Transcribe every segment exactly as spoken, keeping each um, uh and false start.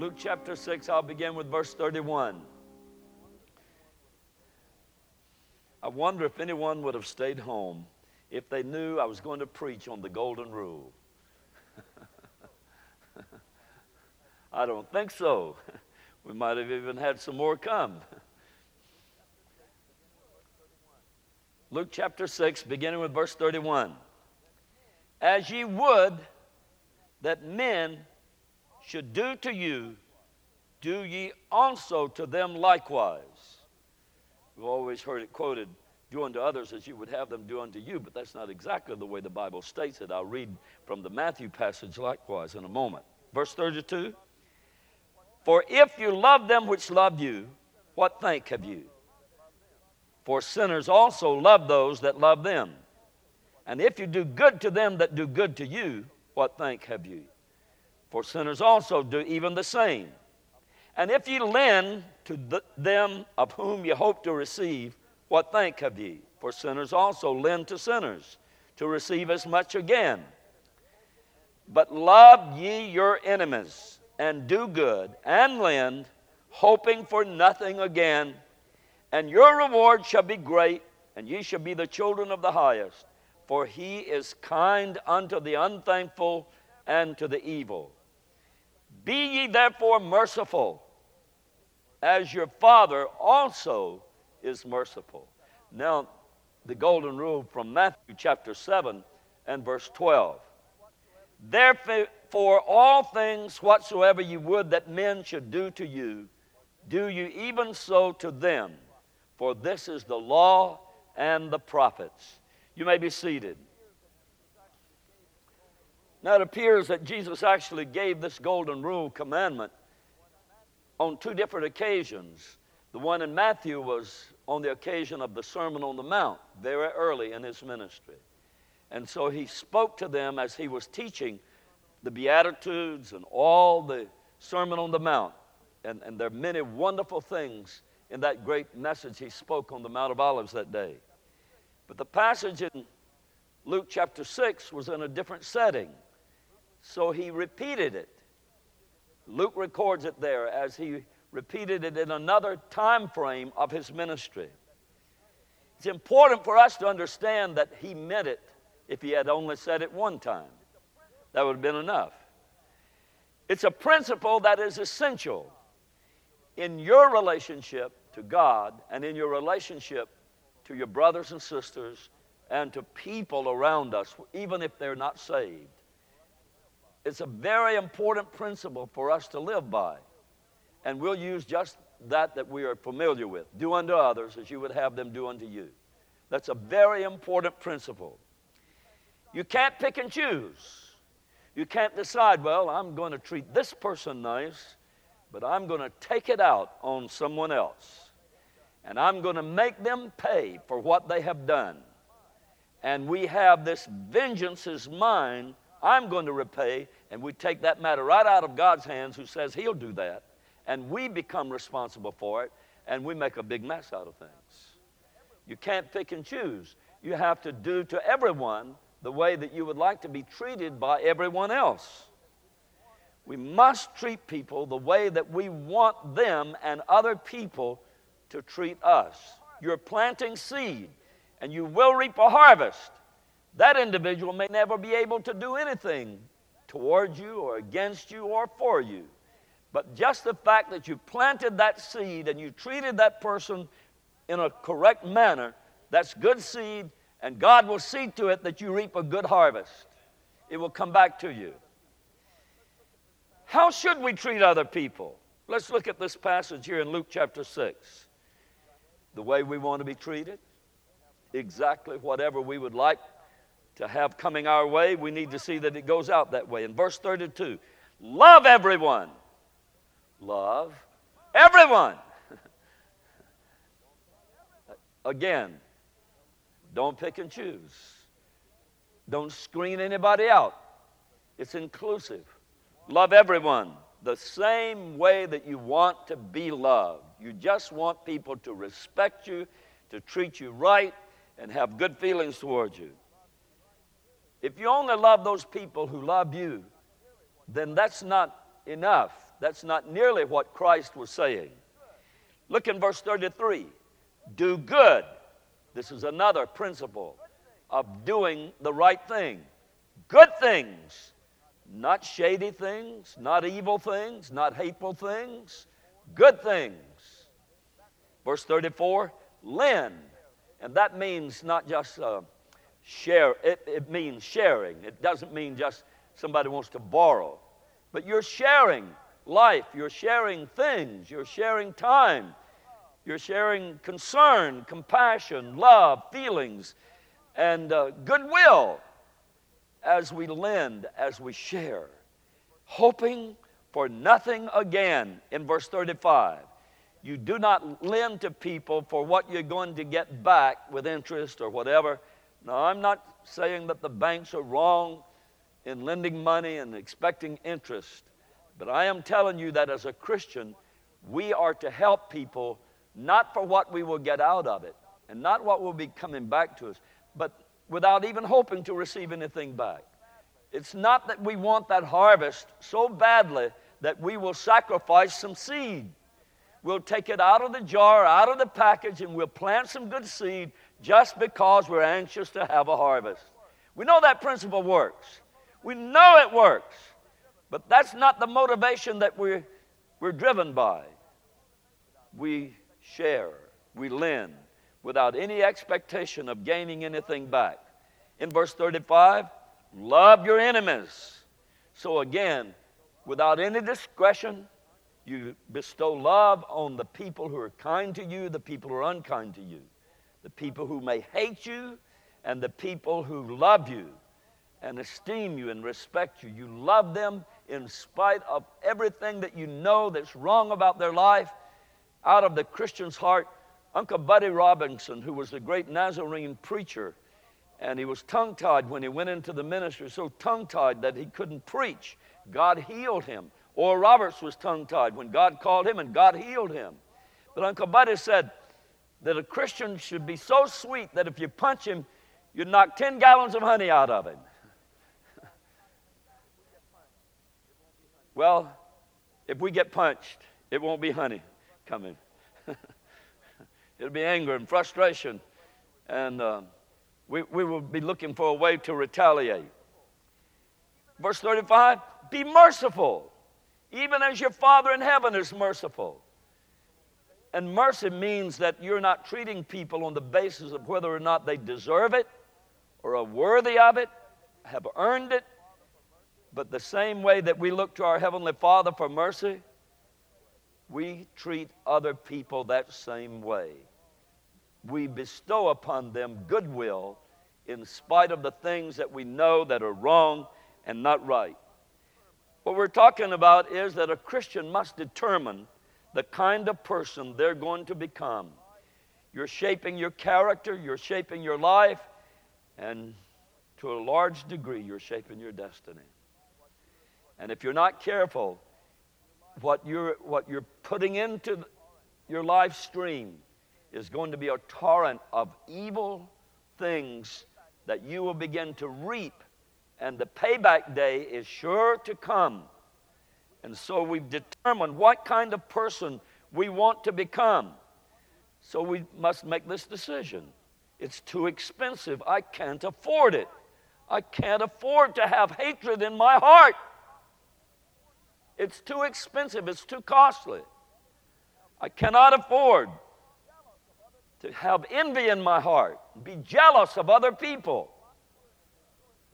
Luke chapter six, I'll begin with verse thirty-one. I wonder if anyone would have stayed home if they knew I was going to preach on the golden rule. I don't think so. We might have even had some more come. Luke chapter six, beginning with verse thirty-one. As ye would that men should do to you, do ye also to them likewise. We've always heard it quoted, do unto others as you would have them do unto you, but that's not exactly the way the Bible states it. I'll read from the Matthew passage likewise in a moment. Verse thirty-two, for if you love them which love you, what thank have you? For sinners also love those that love them. And if you do good to them that do good to you, what thank have you? For sinners also do even the same. And if ye lend to th- them of whom ye hope to receive, what thank have ye? For sinners also lend to sinners to receive as much again. But love ye your enemies, and do good, and lend, hoping for nothing again. And your reward shall be great, and ye shall be the children of the highest. For he is kind unto the unthankful and to the evil. Be ye therefore merciful, as your Father also is merciful. Now, the golden rule from Matthew chapter seven and verse twelve. Therefore, all things whatsoever you would that men should do to you, do you even so to them. For this is the law and the prophets. You may be seated. Now it appears that Jesus actually gave this golden rule commandment on two different occasions. The one in Matthew was on the occasion of the Sermon on the Mount, very early in his ministry. And so he spoke to them as he was teaching the Beatitudes and all the Sermon on the Mount. And, and there are many wonderful things in that great message he spoke on the Mount of Olives that day. But the passage in Luke chapter six was in a different setting, so he repeated it. Luke records it there as he repeated it in another time frame of his ministry. It's important for us to understand that he meant it. If he had only said it one time, that would have been enough. It's a principle that is essential in your relationship to God and in your relationship to your brothers and sisters, and to people around us, even if they're not saved. It's a very important principle for us to live by. And we'll use just that that we are familiar with. Do unto others as you would have them do unto you. That's a very important principle. You can't pick and choose. You can't decide, well, I'm going to treat this person nice, but I'm going to take it out on someone else. And I'm going to make them pay for what they have done. And we have this vengeance is mine, I'm going to repay, and we take that matter right out of God's hands, who says he'll do that, and we become responsible for it, and we make a big mess out of things. You can't pick and choose. You have to do to everyone the way that you would like to be treated by everyone else. We must treat people the way that we want them and other people to treat us. You're planting seed, and you will reap a harvest. That individual may never be able to do anything towards you or against you or for you. But just the fact that you planted that seed and you treated that person in a correct manner, that's good seed, and God will see to it that you reap a good harvest. It will come back to you. How should we treat other people? Let's look at this passage here in Luke chapter six. The way we want to be treated, exactly whatever we would like to have coming our way, we need to see that it goes out that way. In verse thirty-two, love everyone. Love everyone. Again, don't pick and choose. Don't screen anybody out. It's inclusive. Love everyone. The same way that you want to be loved. You just want people to respect you, to treat you right, and have good feelings towards you. If you only love those people who love you, then that's not enough. That's not nearly what Christ was saying. Look in verse thirty-three. Do good. This is another principle of doing the right thing. Good things, not shady things, not evil things, not hateful things, good things. Verse thirty-four, lend. And that means not just uh, share, it, it means sharing. It doesn't mean just somebody wants to borrow. But you're sharing life, you're sharing things, you're sharing time, you're sharing concern, compassion, love, feelings, and uh, goodwill as we lend, as we share, hoping for nothing again. In verse thirty-five, you do not lend to people for what you're going to get back with interest or whatever. Now, I'm not saying that the banks are wrong in lending money and expecting interest, but I am telling you that as a Christian, we are to help people not for what we will get out of it and not what will be coming back to us, but without even hoping to receive anything back. It's not that we want that harvest so badly that we will sacrifice some seed. We'll take it out of the jar, out of the package, and we'll plant some good seed just because we're anxious to have a harvest. We know that principle works. We know it works. But that's not the motivation that we're, we're driven by. We share, we lend, without any expectation of gaining anything back. In verse thirty-five, love your enemies. So again, without any discretion, you bestow love on the people who are kind to you, the people who are unkind to you, the people who may hate you, and the people who love you and esteem you and respect you. You love them in spite of everything that you know that's wrong about their life. Out of the Christian's heart, Uncle Buddy Robinson, who was the great Nazarene preacher, and he was tongue-tied when he went into the ministry, so tongue-tied that he couldn't preach. God healed him. Oral Roberts was tongue-tied when God called him, and God healed him. But Uncle Buddy said that a Christian should be so sweet that if you punch him, you'd knock ten gallons of honey out of him. Well, if we get punched, it won't be honey coming. It'll be anger and frustration, and uh, we, we will be looking for a way to retaliate. Verse thirty-five, be merciful, even as your Father in heaven is merciful. And mercy means that you're not treating people on the basis of whether or not they deserve it or are worthy of it, have earned it, but the same way that we look to our Heavenly Father for mercy, we treat other people that same way. We bestow upon them goodwill in spite of the things that we know that are wrong and not right. What we're talking about is that a Christian must determine the kind of person they're going to become. You're shaping your character, you're shaping your life, and to a large degree, you're shaping your destiny. And if you're not careful, what you're, what you're putting into your life stream is going to be a torrent of evil things that you will begin to reap, and the payback day is sure to come. And so we've determined what kind of person we want to become. So we must make this decision. It's too expensive. I can't afford it. I can't afford to have hatred in my heart. It's too expensive. It's too costly. I cannot afford to have envy in my heart, be jealous of other people.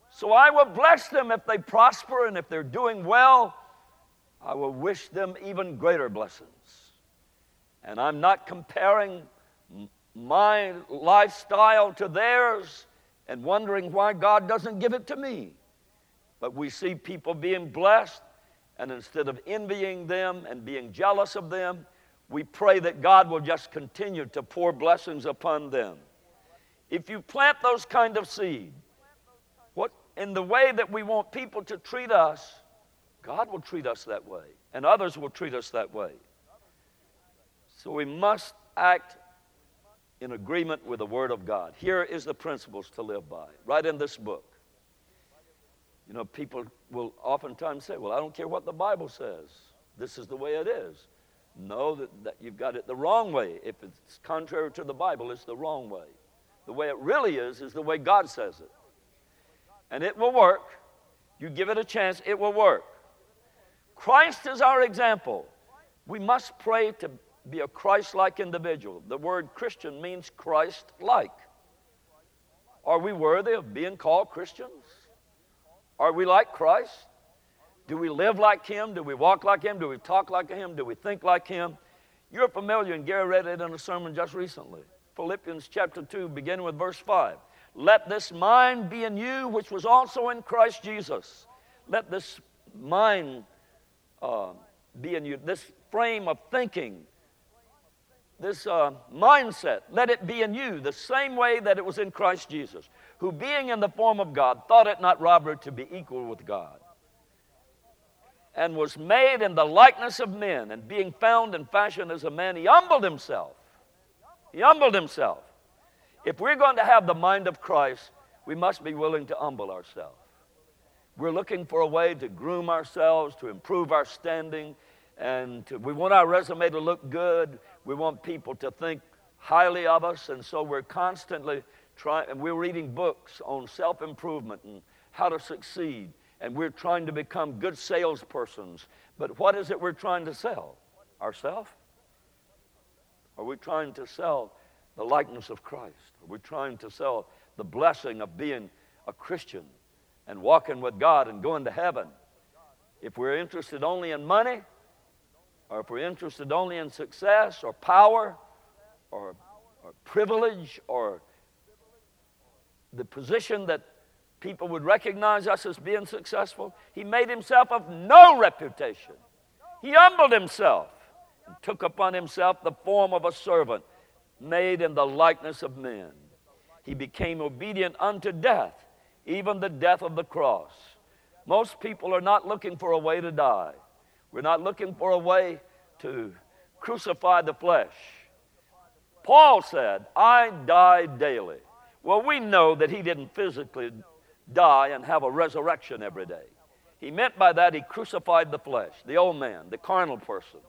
So I will bless them if they prosper, and if they're doing well, I will wish them even greater blessings. And I'm not comparing my lifestyle to theirs and wondering why God doesn't give it to me. But we see people being blessed, and instead of envying them and being jealous of them, we pray that God will just continue to pour blessings upon them. If you plant those kind of seed, what in the way that we want people to treat us, God will treat us that way, and others will treat us that way. So we must act in agreement with the Word of God. Here is the principles to live by, right in this book. You know, people will oftentimes say, well, I don't care what the Bible says. This is the way it is. No, that, that you've got it the wrong way. If it's contrary to the Bible, it's the wrong way. The way it really is is the way God says it. And it will work. You give it a chance, it will work. Christ is our example. We must pray to be a Christ-like individual. The word Christian means Christ-like. Are we worthy of being called Christians? Are we like Christ? Do we live like Him? Do we walk like Him? Do we talk like Him? Do we think like Him? You're familiar, and Gary read it in a sermon just recently. Philippians chapter two, beginning with verse five. Let this mind be in you, which was also in Christ Jesus. Let this mind uh, be in you. This frame of thinking, this uh, mindset, let it be in you the same way that it was in Christ Jesus, who being in the form of God, thought it not robbery to be equal with God, and was made in the likeness of men, and being found in fashion as a man, he humbled himself. He humbled himself. If we're going to have the mind of Christ, we must be willing to humble ourselves. We're looking for a way to groom ourselves, to improve our standing, and to, we want our resume to look good. We want people to think highly of us, and so we're constantly trying, and we're reading books on self-improvement and how to succeed, and we're trying to become good salespersons. But what is it we're trying to sell? Ourselves? Are we trying to sell the likeness of Christ? Are we trying to sell the blessing of being a Christian and walking with God and going to heaven? If we're interested only in money, or if we're interested only in success or power or, or privilege or the position that people would recognize us as being successful, He made Himself of no reputation. He humbled Himself and took upon Himself the form of a servant, made in the likeness of men. He became obedient unto death, even the death of the cross. Most people are not looking for a way to die. We're not looking for a way to crucify the flesh. Paul said, I die daily. Well, we know that he didn't physically die and have a resurrection every day. He meant by that he crucified the flesh, the old man, the carnal person.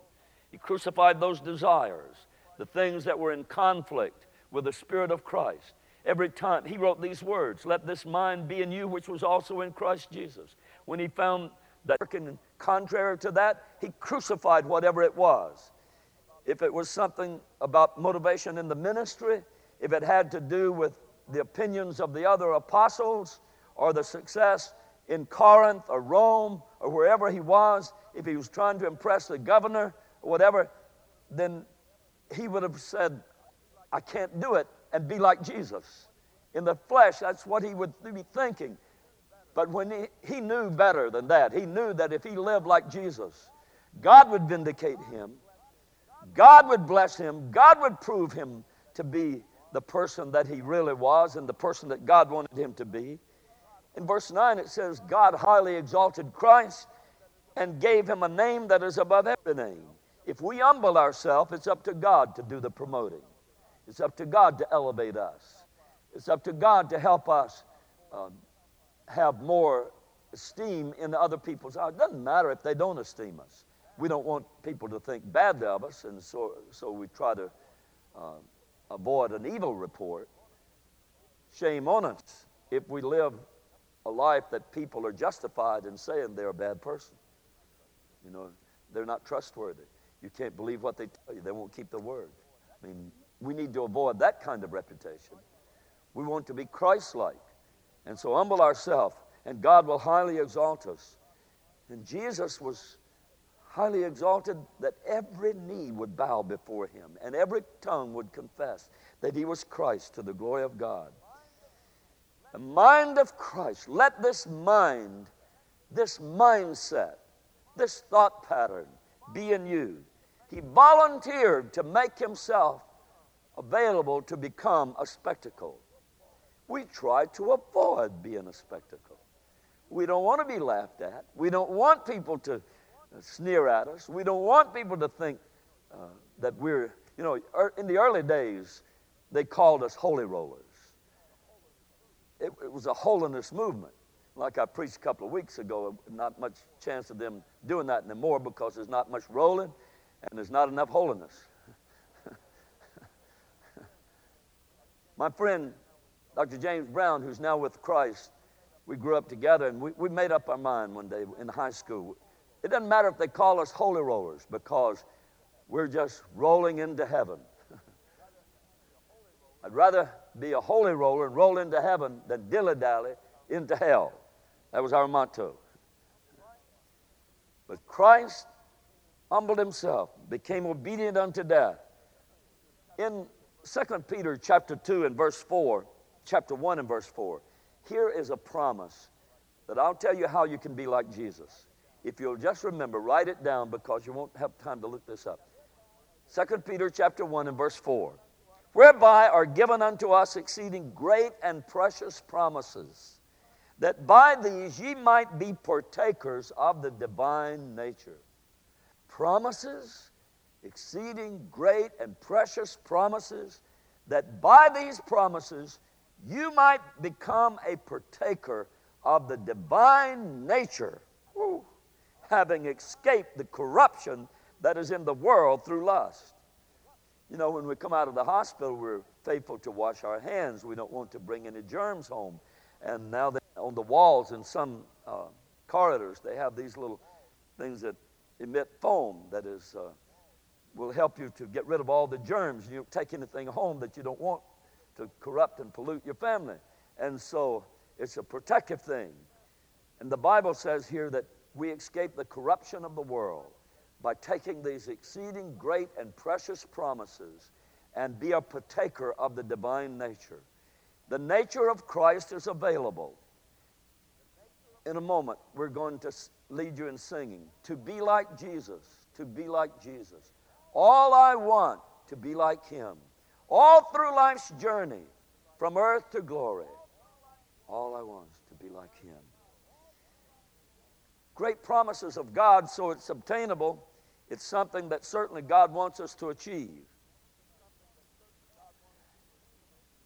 He crucified those desires, the things that were in conflict with the Spirit of Christ. Every time he wrote these words, let this mind be in you which was also in Christ Jesus. When he found that working contrary to that, he crucified whatever it was. If it was something about motivation in the ministry, if it had to do with the opinions of the other apostles or the success in Corinth or Rome or wherever he was, if he was trying to impress the governor or whatever, then he would have said, I can't do it, and be like Jesus. In the flesh, that's what he would be thinking. But when he, he knew better than that, he knew that if he lived like Jesus, God would vindicate him, God would bless him, God would prove him to be the person that he really was and the person that God wanted him to be. In verse nine it says, God highly exalted Christ and gave him a name that is above every name. If we humble ourselves, it's up to God to do the promoting. It's up to God to elevate us. It's up to God to help us um, have more esteem in other people's eyes. It doesn't matter if they don't esteem us. We don't want people to think badly of us, and so, so we try to uh, avoid an evil report. Shame on us if we live a life that people are justified in saying they're a bad person. You know, they're not trustworthy. You can't believe what they tell you. They won't keep the word. I mean, we need to avoid that kind of reputation. We want to be Christ-like. And so humble ourselves, and God will highly exalt us. And Jesus was highly exalted that every knee would bow before Him, and every tongue would confess that He was Christ to the glory of God. The mind of Christ. Let this mind, this mindset, this thought pattern be in you. He volunteered to make Himself available to become a spectacle. We try to avoid being a spectacle. We don't want to be laughed at. We don't want people to sneer at us. We don't want people to think uh, that we're, you know, er, in the early days, they called us holy rollers. It, it was a holiness movement. like I preached a couple of weeks ago, not much chance of them doing that anymore because there's not much rolling and there's not enough holiness. My friend, Doctor James Brown, who's now with Christ, we grew up together, and we, we made up our mind one day in high school. It doesn't matter if they call us holy rollers because we're just rolling into heaven. I'd rather be a holy roller and roll into heaven than dilly-dally into hell. That was our motto. But Christ humbled himself, became obedient unto death. In Second Peter chapter two and verse four, chapter one and verse four, here is a promise that I'll tell you how you can be like Jesus. If you'll just remember, write it down because you won't have time to look this up. Second Peter chapter one and verse four. Whereby are given unto us exceeding great and precious promises, that by these ye might be partakers of the divine nature. Promises, exceeding great and precious promises, that by these promises you might become a partaker of the divine nature, woo, having escaped the corruption that is in the world through lust. You know, when we come out of the hospital, we're faithful to wash our hands. We don't want to bring any germs home. And now they, on the walls in some uh, corridors, they have these little things that emit foam that is uh, will help you to get rid of all the germs. You don't take anything home that you don't want to corrupt and pollute your family. And so it's a protective thing. And the Bible says here that we escape the corruption of the world by taking these exceeding great and precious promises and be a partaker of the divine nature. The nature of Christ is available. In a moment, we're going to lead you in singing. To be like Jesus, to be like Jesus. All I want to be like him. All through life's journey, from earth to glory, all I want is to be like him. Great promises of God, so it's obtainable. It's something that certainly God wants us to achieve.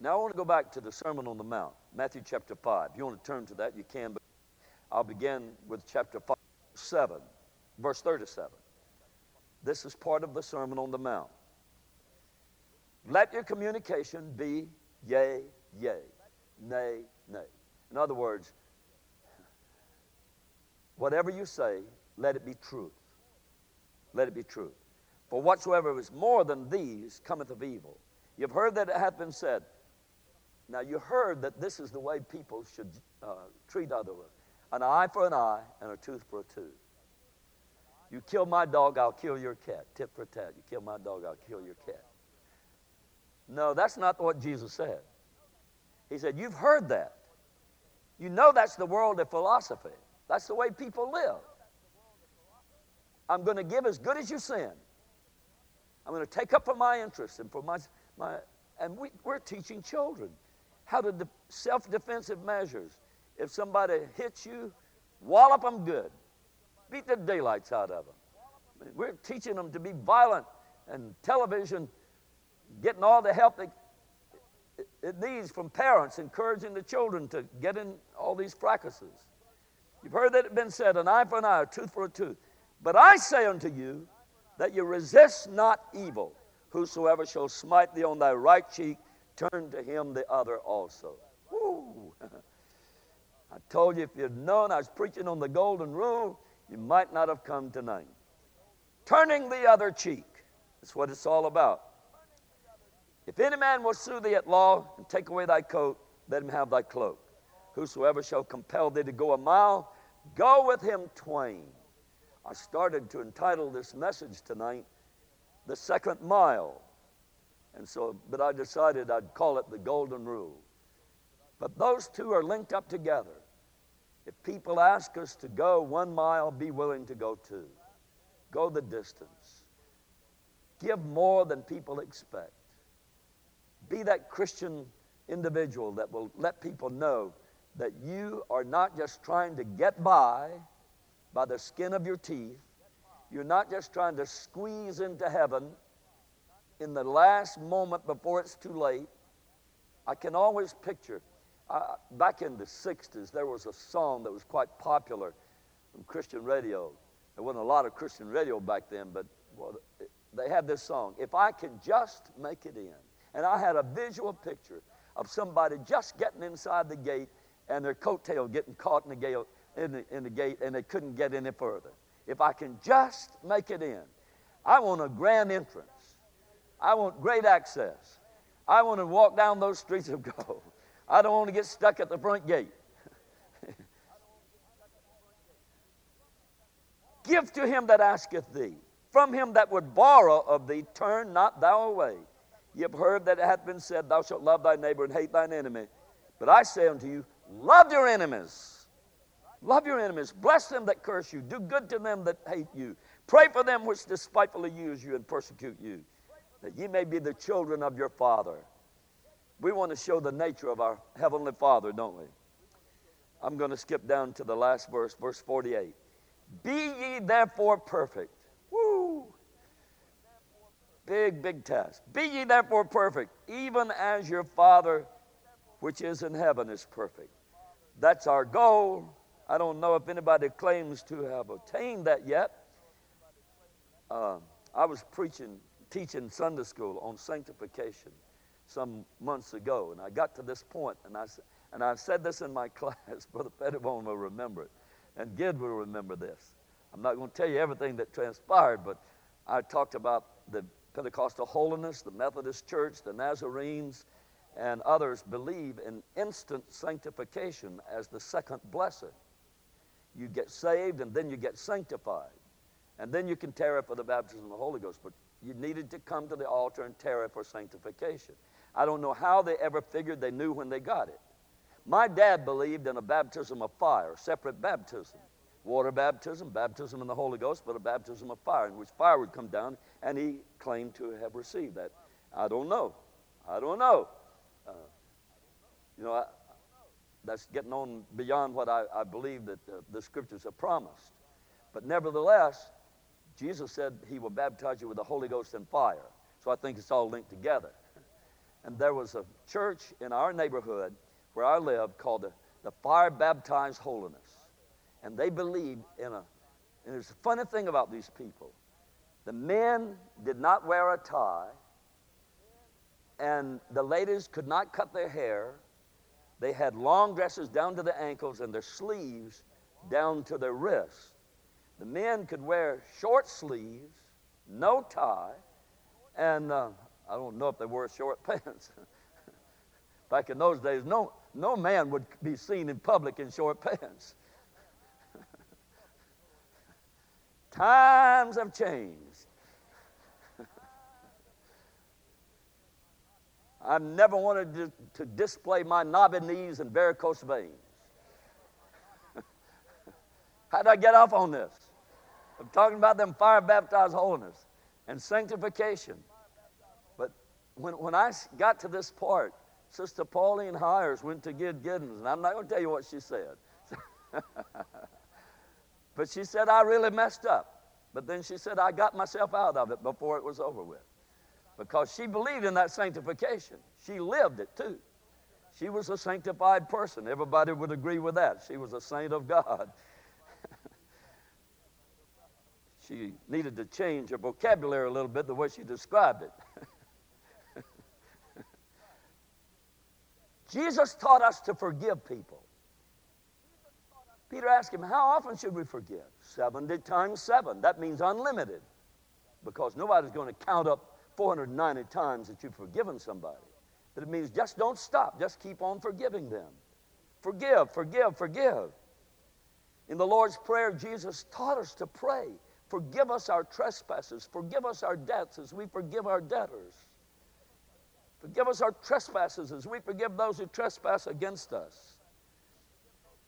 Now I want to go back to the Sermon on the Mount, Matthew chapter five. If you want to turn to that, you can, but I'll begin with chapter five, seven, verse thirty-seven. This is part of the Sermon on the Mount. Let your communication be yea, yea, nay, nay. In other words, whatever you say, let it be truth. Let it be truth. For whatsoever is more than these cometh of evil. You've heard that it hath been said. Now you heard that this is the way people should uh, treat others. An eye for an eye and a tooth for a tooth. You kill my dog, I'll kill your cat. Tit for tat. You kill my dog, I'll kill your cat. No, that's not what Jesus said. He said, you've heard that. You know that's the world of philosophy. That's the way people live. I'm going to give as good as you send. I'm going to take up for my interests and for my... my and we, we're teaching children how to de- self-defensive measures. If somebody hits you, wallop them good. Beat the daylights out of them. We're teaching them to be violent, and television, getting all the help that it needs from parents, encouraging the children to get in all these practices. You've heard that it been said, an eye for an eye, a tooth for a tooth. But I say unto you that you resist not evil. Whosoever shall smite thee on thy right cheek, turn to him the other also. Woo! I told you if you'd known I was preaching on the golden rule, you might not have come tonight. Turning the other cheek. That's what it's all about. If any man will sue thee at law and take away thy coat, let him have thy cloak. Whosoever shall compel thee to go a mile, go with him twain. I started to entitle this message tonight, The Second Mile. And so, but I decided I'd call it the Golden Rule. But those two are linked up together. If people ask us to go one mile, be willing to go two. Go the distance. Give more than people expect. Be that Christian individual that will let people know that you are not just trying to get by by the skin of your teeth. You're not just trying to squeeze into heaven in the last moment before it's too late. I can always picture I, back in the sixties, there was a song that was quite popular from Christian radio. There wasn't a lot of Christian radio back then, but well, they had this song, "If I Could Just Make It In." And I had a visual picture of somebody just getting inside the gate and their coattail getting caught in the gate, in the, in the gate, and they couldn't get any further. If I can just make it in. I want a grand entrance. I want great access. I want to walk down those streets of gold. I don't want to get stuck at the front gate. Give to him that asketh thee. From him that would borrow of thee, turn not thou away. Ye have heard that it hath been said, thou shalt love thy neighbor and hate thine enemy. But I say unto you, love your enemies. Love your enemies. Bless them that curse you. Do good to them that hate you. Pray for them which despitefully use you and persecute you, that ye may be the children of your Father. We want to show the nature of our Heavenly Father, don't we? I'm going to skip down to the last verse, verse forty-eight. Be ye therefore perfect. Woo! Big, big task. Be ye therefore perfect, even as your Father which is in heaven is perfect. That's our goal. I don't know if anybody claims to have attained that yet. Uh, I was preaching, teaching Sunday school on sanctification some months ago, and I got to this point, and I and I said this in my class. Brother Pettibone will remember it, and Gid will remember this. I'm not going to tell you everything that transpired, but I talked about the Pentecostal holiness, the Methodist Church, the Nazarenes, and others believe in instant sanctification as the second blessing. You get saved and then you get sanctified. And then you can tarry for the baptism of the Holy Ghost, but you needed to come to the altar and tarry for sanctification. I don't know how they ever figured they knew when they got it. My dad believed in a baptism of fire, separate baptism. Water baptism, baptism in the Holy Ghost, but a baptism of fire, in which fire would come down, and he claimed to have received that. I don't know. I don't know. Uh, you know, I, that's getting on beyond what I, I believe that the, the Scriptures have promised. But nevertheless, Jesus said he will baptize you with the Holy Ghost and fire. So I think it's all linked together. And there was a church in our neighborhood where I lived called the, the Fire Baptized Holiness. And they believed in a, and there's a funny thing about these people. The men did not wear a tie, and the ladies could not cut their hair. They had long dresses down to their ankles and their sleeves down to their wrists. The men could wear short sleeves, no tie, and uh, I don't know if they wore short pants. Back in those days, no, no man would be seen in public in short pants. Times have changed. I've never wanted to, to display my knobby knees and varicose veins. How did I get off on this? I'm talking about them fire-baptized holiness and sanctification. But when, when I got to this part, Sister Pauline Hires went to Gid Giddens, and I'm not going to tell you what she said. But she said, I really messed up. But then she said, I got myself out of it before it was over with. Because she believed in that sanctification. She lived it too. She was a sanctified person. Everybody would agree with that. She was a saint of God. She needed to change her vocabulary a little bit, the way she described it. Jesus taught us to forgive people. Peter asked him, how often should we forgive? seventy times seven. That means unlimited. Because nobody's going to count up four hundred ninety times that you've forgiven somebody. But it means just don't stop. Just keep on forgiving them. Forgive, forgive, forgive. In the Lord's Prayer, Jesus taught us to pray. Forgive us our trespasses. Forgive us our debts as we forgive our debtors. Forgive us our trespasses as we forgive those who trespass against us.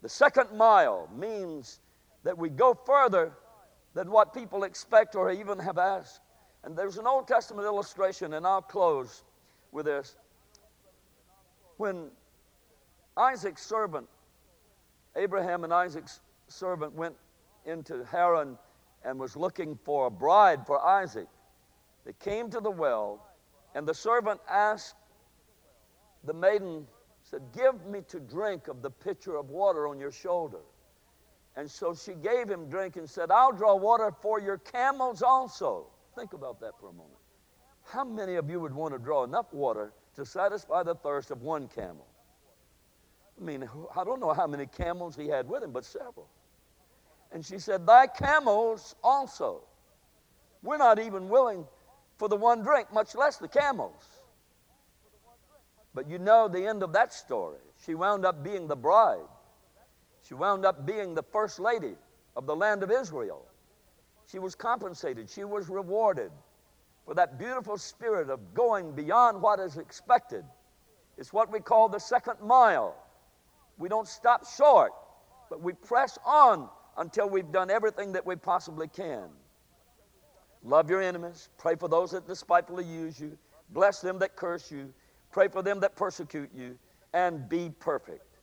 The second mile means that we go further than what people expect or even have asked. And there's an Old Testament illustration, and I'll close with this. When Isaac's servant, Abraham and Isaac's servant, went into Haran and was looking for a bride for Isaac, they came to the well, and the servant asked the maiden, said, give me to drink of the pitcher of water on your shoulder. And so she gave him drink and said, I'll draw water for your camels also. Think about that for a moment. How many of you would want to draw enough water to satisfy the thirst of one camel? I mean, I don't know how many camels he had with him, but several. And she said, thy camels also. We're not even willing for the one drink, much less the camels. But you know the end of that story. She wound up being the bride. She wound up being the first lady of the land of Israel. She was compensated. She was rewarded for that beautiful spirit of going beyond what is expected. It's what we call the second mile. We don't stop short, but we press on until we've done everything that we possibly can. Love your enemies. Pray for those that despitefully use you. Bless them that curse you. Pray for them that persecute you. And be perfect.